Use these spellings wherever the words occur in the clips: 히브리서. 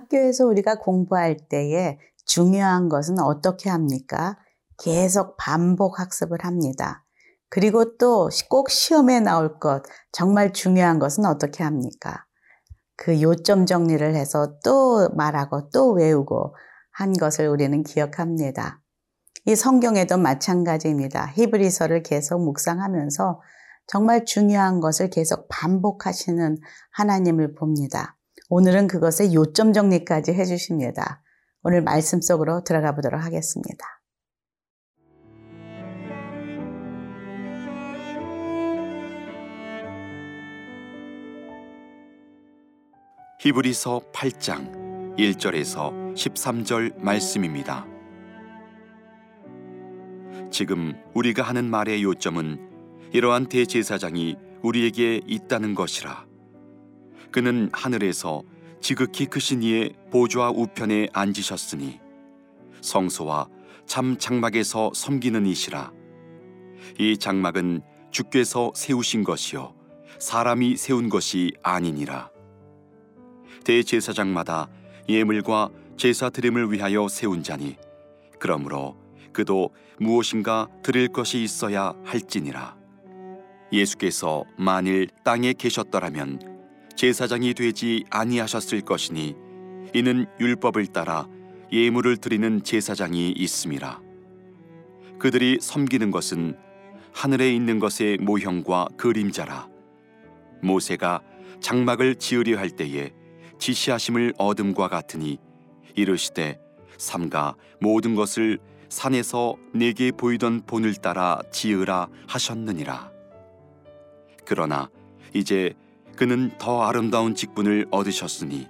학교에서 우리가 공부할 때에 중요한 것은 어떻게 합니까? 계속 반복 학습을 합니다. 그리고 또 꼭 시험에 나올 것, 정말 중요한 것은 어떻게 합니까? 그 요점 정리를 해서 또 말하고 또 외우고 한 것을 우리는 기억합니다. 이 성경에도 마찬가지입니다. 히브리서를 계속 묵상하면서 정말 중요한 것을 계속 반복하시는 하나님을 봅니다. 오늘은 그것의 요점 정리까지 해주십니다. 오늘 말씀 속으로 들어가 보도록 하겠습니다. 히브리서 8장 1절에서 13절 말씀입니다. 지금 우리가 하는 말의 요점은 이러한 대제사장이 우리에게 있다는 것이라. 그는 하늘에서 지극히 크신 이의 보좌 우편에 앉으셨으니 성소와 참 장막에서 섬기는 이시라. 이 장막은 주께서 세우신 것이요 사람이 세운 것이 아니니라. 대제사장마다 예물과 제사 드림을 위하여 세운 자니 그러므로 그도 무엇인가 드릴 것이 있어야 할지니라. 예수께서 만일 땅에 계셨더라면 제사장이 되지 아니하셨을 것이니 이는 율법을 따라 예물을 드리는 제사장이 있음이라. 그들이 섬기는 것은 하늘에 있는 것의 모형과 그림자라. 모세가 장막을 지으려 할 때에 지시하심을 얻음과 같으니 이르시되 삼가 모든 것을 산에서 내게 보이던 본을 따라 지으라 하셨느니라. 그러나 이제 그는 더 아름다운 직분을 얻으셨으니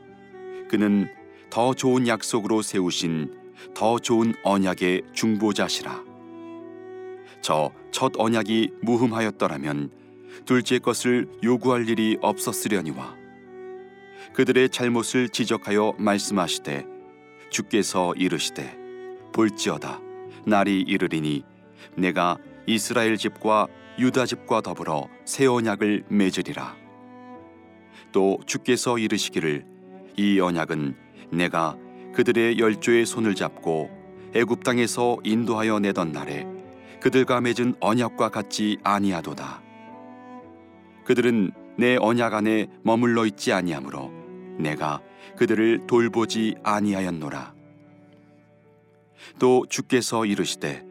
그는 더 좋은 약속으로 세우신 더 좋은 언약의 중보자시라. 저 첫 언약이 무흠하였더라면 둘째 것을 요구할 일이 없었으려니와 그들의 잘못을 지적하여 말씀하시되 주께서 이르시되 볼지어다 날이 이르리니 내가 이스라엘 집과 유다 집과 더불어 새 언약을 맺으리라. 또 주께서 이르시기를 이 언약은 내가 그들의 열조의 손을 잡고 애굽 땅에서 인도하여 내던 날에 그들과 맺은 언약과 같지 아니하도다. 그들은 내 언약 안에 머물러 있지 아니하므로 내가 그들을 돌보지 아니하였노라. 또 주께서 이르시되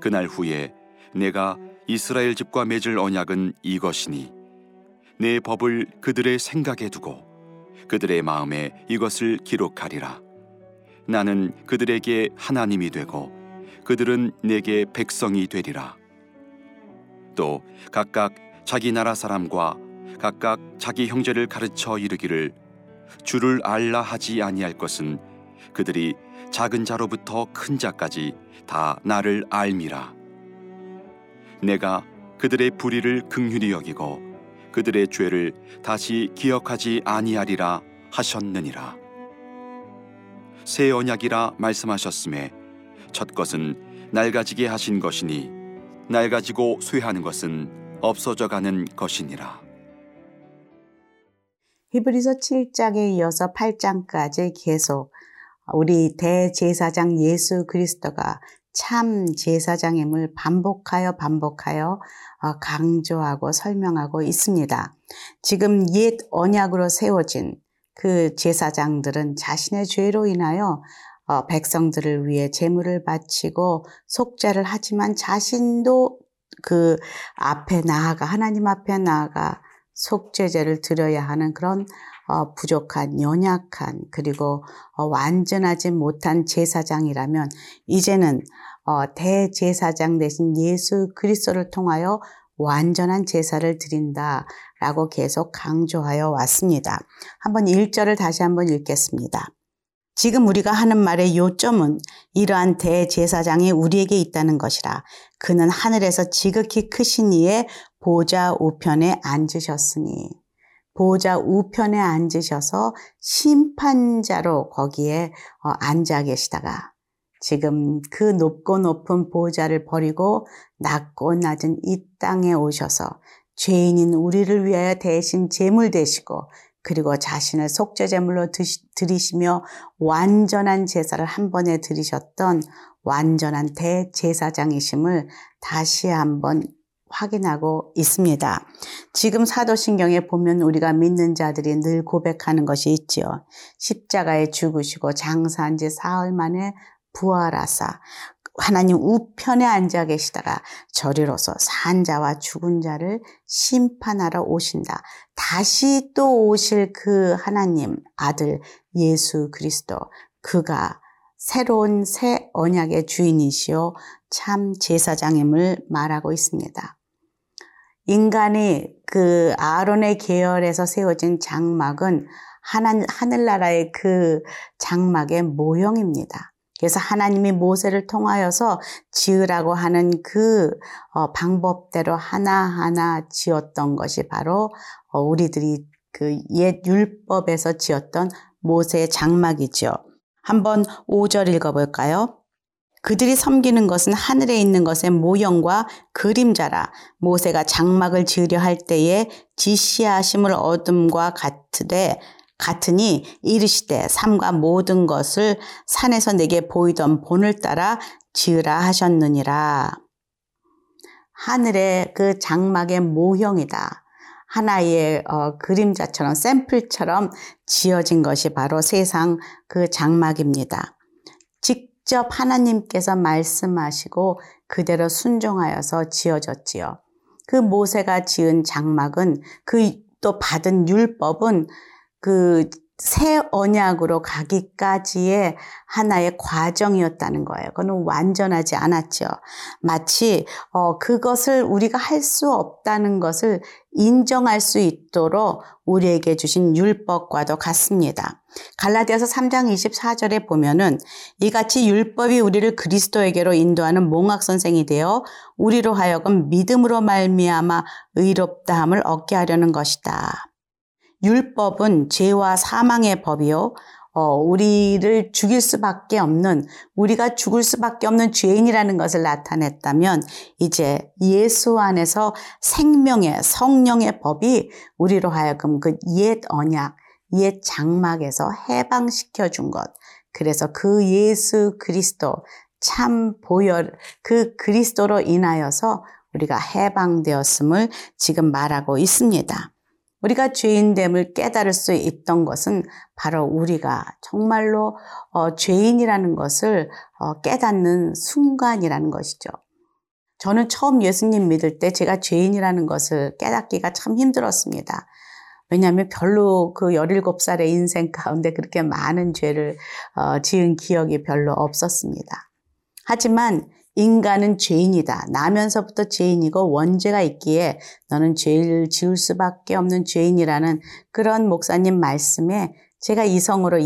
그날 후에 내가 이스라엘 집과 맺을 언약은 이것이니 내 법을 그들의 생각에 두고 그들의 마음에 이것을 기록하리라. 나는 그들에게 하나님이 되고 그들은 내게 백성이 되리라. 또 각각 자기 나라 사람과 각각 자기 형제를 가르쳐 이르기를 주를 알라 하지 아니할 것은 그들이 작은 자로부터 큰 자까지 다 나를 알미라. 내가 그들의 불의를 긍휼히 여기고 그들의 죄를 다시 기억하지 아니하리라 하셨느니라. 새 언약이라 말씀하셨음에 첫 것은 낡아지게 하신 것이니 낡아지고 쇠하는 것은 없어져가는 것이니라. 히브리서 7장에 이어서 8장까지 계속 우리 대제사장 예수 그리스도가 참 제사장임을 반복하여 강조하고 설명하고 있습니다. 지금 옛 언약으로 세워진 그 제사장들은 자신의 죄로 인하여 백성들을 위해 제물을 바치고 속죄를 하지만 자신도 그 앞에 나아가 하나님 앞에 나아가 속죄제를 드려야 하는 그런 부족한, 연약한, 그리고 완전하지 못한 제사장이라면 이제는 대제사장 대신 예수 그리스도를 통하여 완전한 제사를 드린다라고 계속 강조하여 왔습니다. 한번 1절을 다시 한번 읽겠습니다. 지금 우리가 하는 말의 요점은 이러한 대제사장이 우리에게 있다는 것이라. 그는 하늘에서 지극히 크신 이의 보좌 우편에 앉으셨으니 보좌 우편에 앉으셔서 심판자로 거기에 앉아 계시다가 지금 그 높고 높은 보좌를 버리고 낮고 낮은 이 땅에 오셔서 죄인인 우리를 위하여 대신 제물 되시고 그리고 자신을 속죄제물로 드리시며 완전한 제사를 한 번에 드리셨던 완전한 대제사장이심을 다시 한번 확인하고 있습니다. 지금 사도신경에 보면 우리가 믿는 자들이 늘 고백하는 것이 있지요. 십자가에 죽으시고 장사한 지 사흘 만에 부활하사 하나님 우편에 앉아 계시다가 저리로서 산 자와 죽은 자를 심판하러 오신다. 다시 또 오실 그 하나님 아들 예수 그리스도, 그가 새로운 새 언약의 주인이시요 참 제사장임을 말하고 있습니다. 인간이 그 아론의 계열에서 세워진 장막은 하늘나라의 그 장막의 모형입니다. 그래서 하나님이 모세를 통하여서 지으라고 하는 그 방법대로 하나하나 지었던 것이 바로 우리들이 그 옛 율법에서 지었던 모세의 장막이지요. 한번 5절 읽어볼까요? 그들이 섬기는 것은 하늘에 있는 것의 모형과 그림자라. 모세가 장막을 지으려 할 때에 지시하심을 얻음과 같으니 이르시되 삶과 모든 것을 산에서 내게 보이던 본을 따라 지으라 하셨느니라. 하늘의 그 장막의 모형이다. 하나의 그림자처럼 샘플처럼 지어진 것이 바로 세상 그 장막입니다. 직접 하나님께서 말씀하시고 그대로 순종하여서 지어졌지요. 그 모세가 지은 장막은 그 또 받은 율법은 그 새 언약으로 가기까지의 하나의 과정이었다는 거예요. 그건 완전하지 않았죠. 마치 그것을 우리가 할 수 없다는 것을 인정할 수 있도록 우리에게 주신 율법과도 같습니다. 갈라디아서 3장 24절에 보면은 이같이 율법이 우리를 그리스도에게로 인도하는 몽학 선생이 되어 우리로 하여금 믿음으로 말미암아 의롭다함을 얻게 하려는 것이다. 율법은 죄와 사망의 법이요. 우리를 죽일 수밖에 없는, 우리가 죽을 수밖에 없는 죄인이라는 것을 나타냈다면, 이제 예수 안에서 생명의, 성령의 법이 우리로 하여금 그 옛 언약, 옛 장막에서 해방시켜 준 것. 그래서 그 예수 그리스도, 참 보혈, 그 그리스도로 인하여서 우리가 해방되었음을 지금 말하고 있습니다. 우리가 죄인됨을 깨달을 수 있던 것은 바로 우리가 정말로 죄인이라는 것을 깨닫는 순간이라는 것이죠. 저는 처음 예수님 믿을 때 제가 죄인이라는 것을 깨닫기가 참 힘들었습니다. 왜냐하면 별로 그 17살의 인생 가운데 그렇게 많은 죄를 지은 기억이 별로 없었습니다. 하지만 인간은 죄인이다. 나면서부터 죄인이고 원죄가 있기에 너는 죄를 지을 수밖에 없는 죄인이라는 그런 목사님 말씀에 제가 이성으로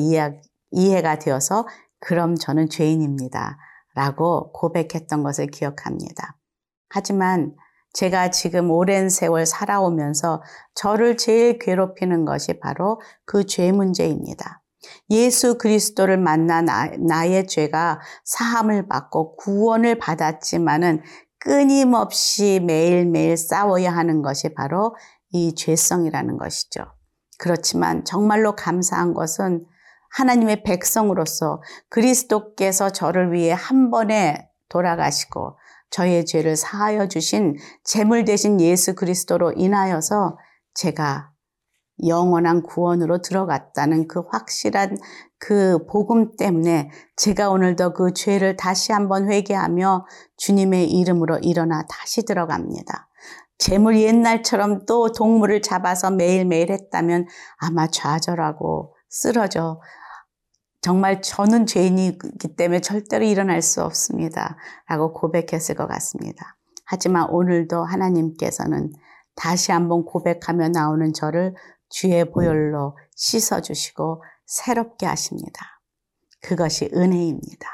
이해가 되어서 그럼 저는 죄인입니다 라고 고백했던 것을 기억합니다. 하지만 제가 지금 오랜 세월 살아오면서 저를 제일 괴롭히는 것이 바로 그 죄 문제입니다. 예수 그리스도를 만나 나의 죄가 사함을 받고 구원을 받았지만은 끊임없이 매일매일 싸워야 하는 것이 바로 이 죄성이라는 것이죠. 그렇지만 정말로 감사한 것은 하나님의 백성으로서 그리스도께서 저를 위해 한 번에 돌아가시고 저의 죄를 사하여 주신 제물 되신 예수 그리스도로 인하여서 제가 영원한 구원으로 들어갔다는 그 확실한 그 복음 때문에 제가 오늘도 그 죄를 다시 한번 회개하며 주님의 이름으로 일어나 다시 들어갑니다. 재물 옛날처럼 또 동물을 잡아서 매일매일 했다면 아마 좌절하고 쓰러져 정말 저는 죄인이기 때문에 절대로 일어날 수 없습니다 라고 고백했을 것 같습니다. 하지만 오늘도 하나님께서는 다시 한번 고백하며 나오는 저를 주의 보혈로 씻어주시고 새롭게 하십니다. 그것이 은혜입니다.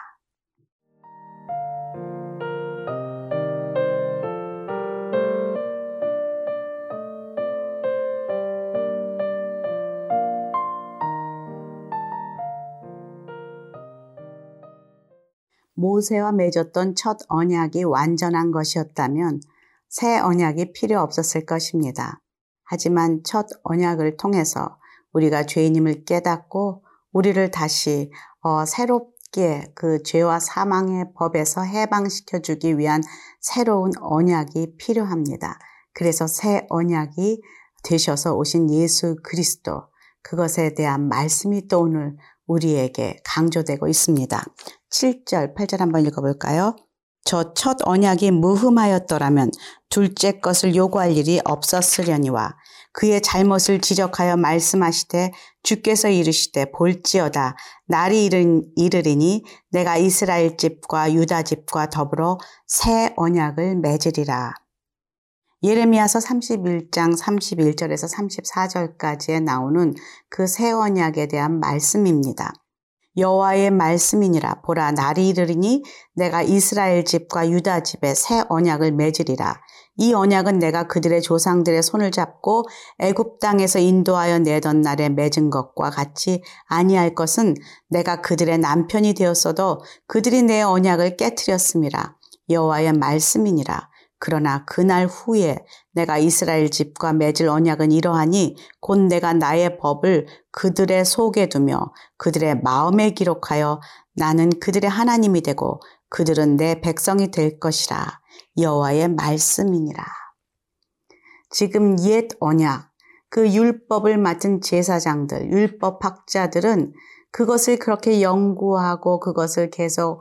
모세와 맺었던 첫 언약이 완전한 것이었다면 새 언약이 필요 없었을 것입니다. 하지만 첫 언약을 통해서 우리가 죄인임을 깨닫고 우리를 다시 새롭게 그 죄와 사망의 법에서 해방시켜 주기 위한 새로운 언약이 필요합니다. 그래서 새 언약이 되셔서 오신 예수 그리스도, 그것에 대한 말씀이 또 오늘 우리에게 강조되고 있습니다. 7절, 8절 한번 읽어볼까요? 저 첫 언약이 무흠하였더라면 둘째 것을 요구할 일이 없었으려니와 그의 잘못을 지적하여 말씀하시되 주께서 이르시되 볼지어다 날이 이르리니 내가 이스라엘 집과 유다 집과 더불어 새 언약을 맺으리라. 예레미야서 31장 31절에서 34절까지에 나오는 그 새 언약에 대한 말씀입니다. 여호와의 말씀이니라. 보라 날이 이르리니 내가 이스라엘 집과 유다 집에 새 언약을 맺으리라. 이 언약은 내가 그들의 조상들의 손을 잡고 애굽 땅에서 인도하여 내던 날에 맺은 것과 같이 아니할 것은 내가 그들의 남편이 되었어도 그들이 내 언약을 깨트렸음이라. 여호와의 말씀이니라. 그러나 그날 후에 내가 이스라엘 집과 맺을 언약은 이러하니 곧 내가 나의 법을 그들의 속에 두며 그들의 마음에 기록하여 나는 그들의 하나님이 되고 그들은 내 백성이 될 것이라. 여호와의 말씀이니라. 지금 옛 언약, 그 율법을 맡은 제사장들, 율법 학자들은 그것을 그렇게 연구하고 그것을 계속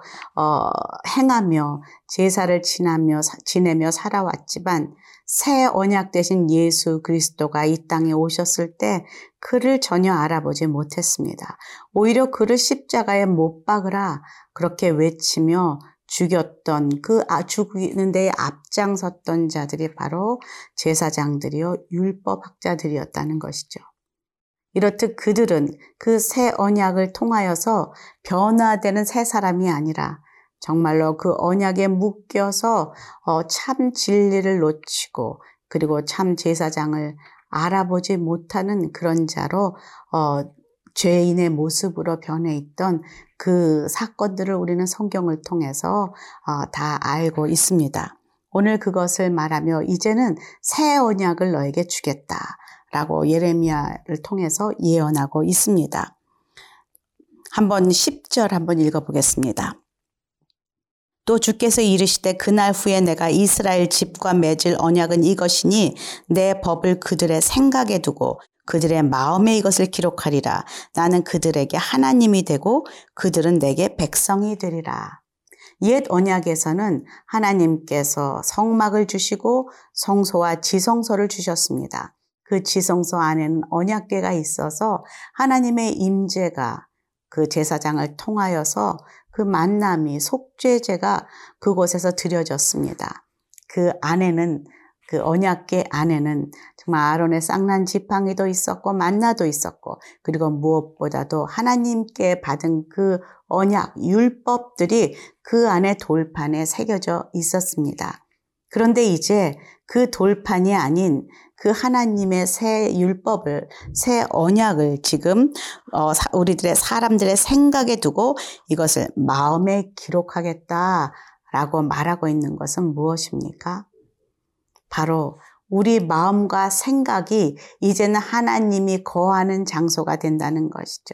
행하며 제사를 지내며 살아왔지만 새 언약 되신 예수 그리스도가 이 땅에 오셨을 때 그를 전혀 알아보지 못했습니다. 오히려 그를 십자가에 못 박으라 그렇게 외치며 죽였던 그 죽이는 데에 앞장섰던 자들이 바로 제사장들이요 율법학자들이었다는 것이죠. 이렇듯 그들은 그 새 언약을 통하여서 변화되는 새 사람이 아니라 정말로 그 언약에 묶여서 참 진리를 놓치고 그리고 참 제사장을 알아보지 못하는 그런 자로 죄인의 모습으로 변해 있던 그 사건들을 우리는 성경을 통해서 다 알고 있습니다. 오늘 그것을 말하며 이제는 새 언약을 너에게 주겠다 라고 예레미야를 통해서 예언하고 있습니다. 한번 10절 한번 읽어보겠습니다. 또 주께서 이르시되 그날 후에 내가 이스라엘 집과 맺을 언약은 이것이니 내 법을 그들의 생각에 두고 그들의 마음에 이것을 기록하리라. 나는 그들에게 하나님이 되고 그들은 내게 백성이 되리라. 옛 언약에서는 하나님께서 성막을 주시고 성소와 지성소를 주셨습니다. 그 지성소 안에는 언약궤가 있어서 하나님의 임재가 그 제사장을 통하여서 그 만남이 속죄제가 그곳에서 드려졌습니다. 그 안에는 그 언약궤 안에는 정말 아론의 쌍난 지팡이도 있었고 만나도 있었고 그리고 무엇보다도 하나님께 받은 그 언약, 율법들이 그 안에 돌판에 새겨져 있었습니다. 그런데 이제 그 돌판이 아닌 그 하나님의 새 율법을, 새 언약을 지금 우리들의 사람들의 생각에 두고 이것을 마음에 기록하겠다라고 말하고 있는 것은 무엇입니까? 바로 우리 마음과 생각이 이제는 하나님이 거하는 장소가 된다는 것이죠.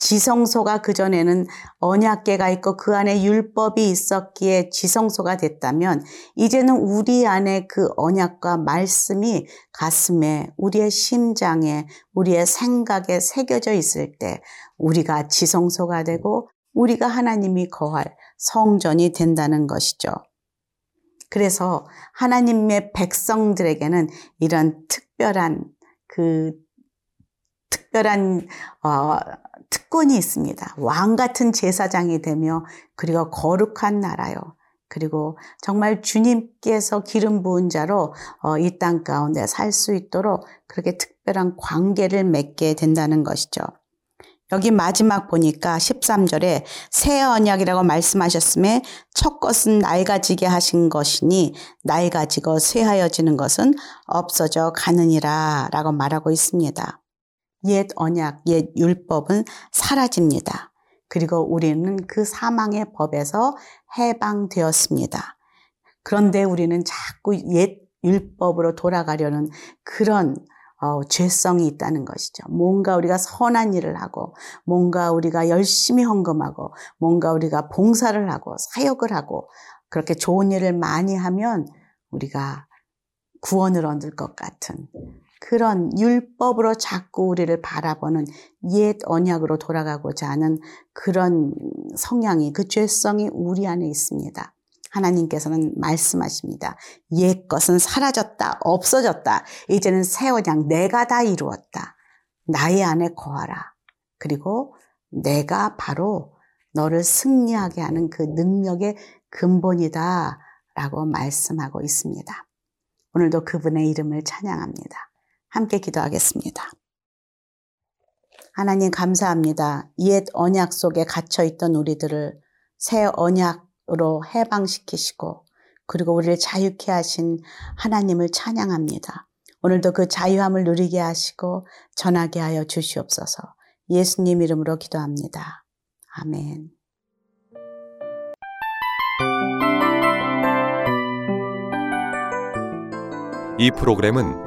지성소가 그전에는 언약궤가 있고 그 안에 율법이 있었기에 지성소가 됐다면 이제는 우리 안에 그 언약과 말씀이 가슴에, 우리의 심장에, 우리의 생각에 새겨져 있을 때 우리가 지성소가 되고 우리가 하나님이 거할 성전이 된다는 것이죠. 그래서 하나님의 백성들에게는 이런 특별한 특권이 있습니다. 왕 같은 제사장이 되며 그리고 거룩한 나라요. 그리고 정말 주님께서 기름 부은 자로 이 땅 가운데 살 수 있도록 그렇게 특별한 관계를 맺게 된다는 것이죠. 여기 마지막 보니까 13절에 새 언약이라고 말씀하셨음에 첫 것은 낡아지게 하신 것이니 낡아지고 쇠하여지는 것은 없어져 가느니라 라고 말하고 있습니다. 옛 언약, 옛 율법은 사라집니다. 그리고 우리는 그 사망의 법에서 해방되었습니다. 그런데 우리는 자꾸 옛 율법으로 돌아가려는 그런 죄성이 있다는 것이죠. 뭔가 우리가 선한 일을 하고, 뭔가 우리가 열심히 헌금하고, 뭔가 우리가 봉사를 하고 사역을 하고 그렇게 좋은 일을 많이 하면 우리가 구원을 얻을 것 같은, 그런 율법으로 자꾸 우리를 바라보는 옛 언약으로 돌아가고자 하는 그런 성향이, 그 죄성이 우리 안에 있습니다. 하나님께서는 말씀하십니다. 옛 것은 사라졌다, 없어졌다. 이제는 새 언약 내가 다 이루었다. 나의 안에 거하라. 그리고 내가 바로 너를 승리하게 하는 그 능력의 근본이다 라고 말씀하고 있습니다. 오늘도 그분의 이름을 찬양합니다. 함께 기도하겠습니다. 하나님, 감사합니다. 옛 언약 속에 갇혀있던 우리들을 새 언약으로 해방시키시고, 그리고 우리를 자유케 하신 하나님을 찬양합니다. 오늘도 그 자유함을 누리게 하시고 전하게 하여 주시옵소서. 예수님 이름으로 기도합니다. 아멘. 이 프로그램은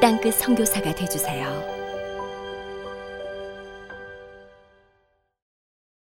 땅끝 선교사가 되어주세요.